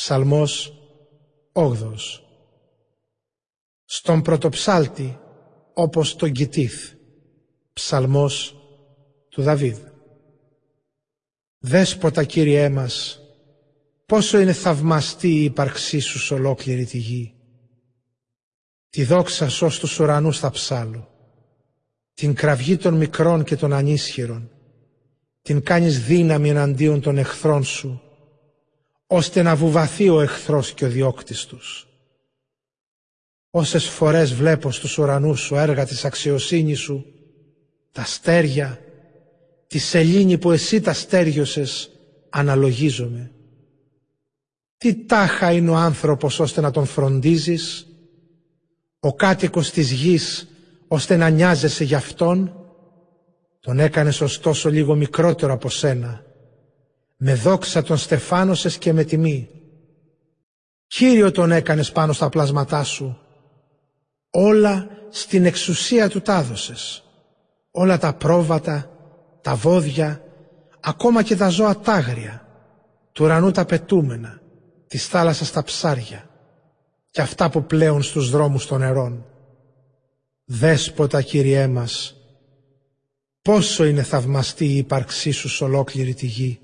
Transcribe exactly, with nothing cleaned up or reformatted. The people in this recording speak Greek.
Ψαλμός όγδοος. Στον πρωτοψάλτη όπως τον Κιτήθ. Ψαλμός του Δαβίδ. Δέσποτα, Κύριέ μας, πόσο είναι θαυμαστή η ύπαρξή σου σ' ολόκληρη τη γη. Τη δόξα σ' ως τους ουρανούς θα ψάλω. Την κραυγή των μικρών και των ανίσχυρων. Την κάνεις δύναμη εναντίον των εχθρών σου, ώστε να βουβαθεί ο εχθρός και ο διώκτης τους. Όσες φορές βλέπω στους ουρανούς σου έργα της αξιοσύνης σου, τα στέρια, τη σελήνη που εσύ τα στέριωσες, αναλογίζομαι. Τι τάχα είναι ο άνθρωπος ώστε να τον φροντίζεις, ο κάτοικος της γης ώστε να νοιάζεσαι γι' αυτόν. Τον έκανες ωστόσο λίγο μικρότερο από σένα. Με δόξα τον στεφάνωσες και με τιμή. Κύριο τον έκανες πάνω στα πλάσματά σου. Όλα στην εξουσία του τα έδωσες. Όλα τα πρόβατα, τα βόδια, ακόμα και τα ζώα τάγρια, του ουρανού τα πετούμενα, της θάλασσας τα ψάρια και αυτά που πλέουν στους δρόμους των νερών. Δέσποτα, Κύριέ μας, πόσο είναι θαυμαστή η ύπαρξή σου σ' ολόκληρη τη γη.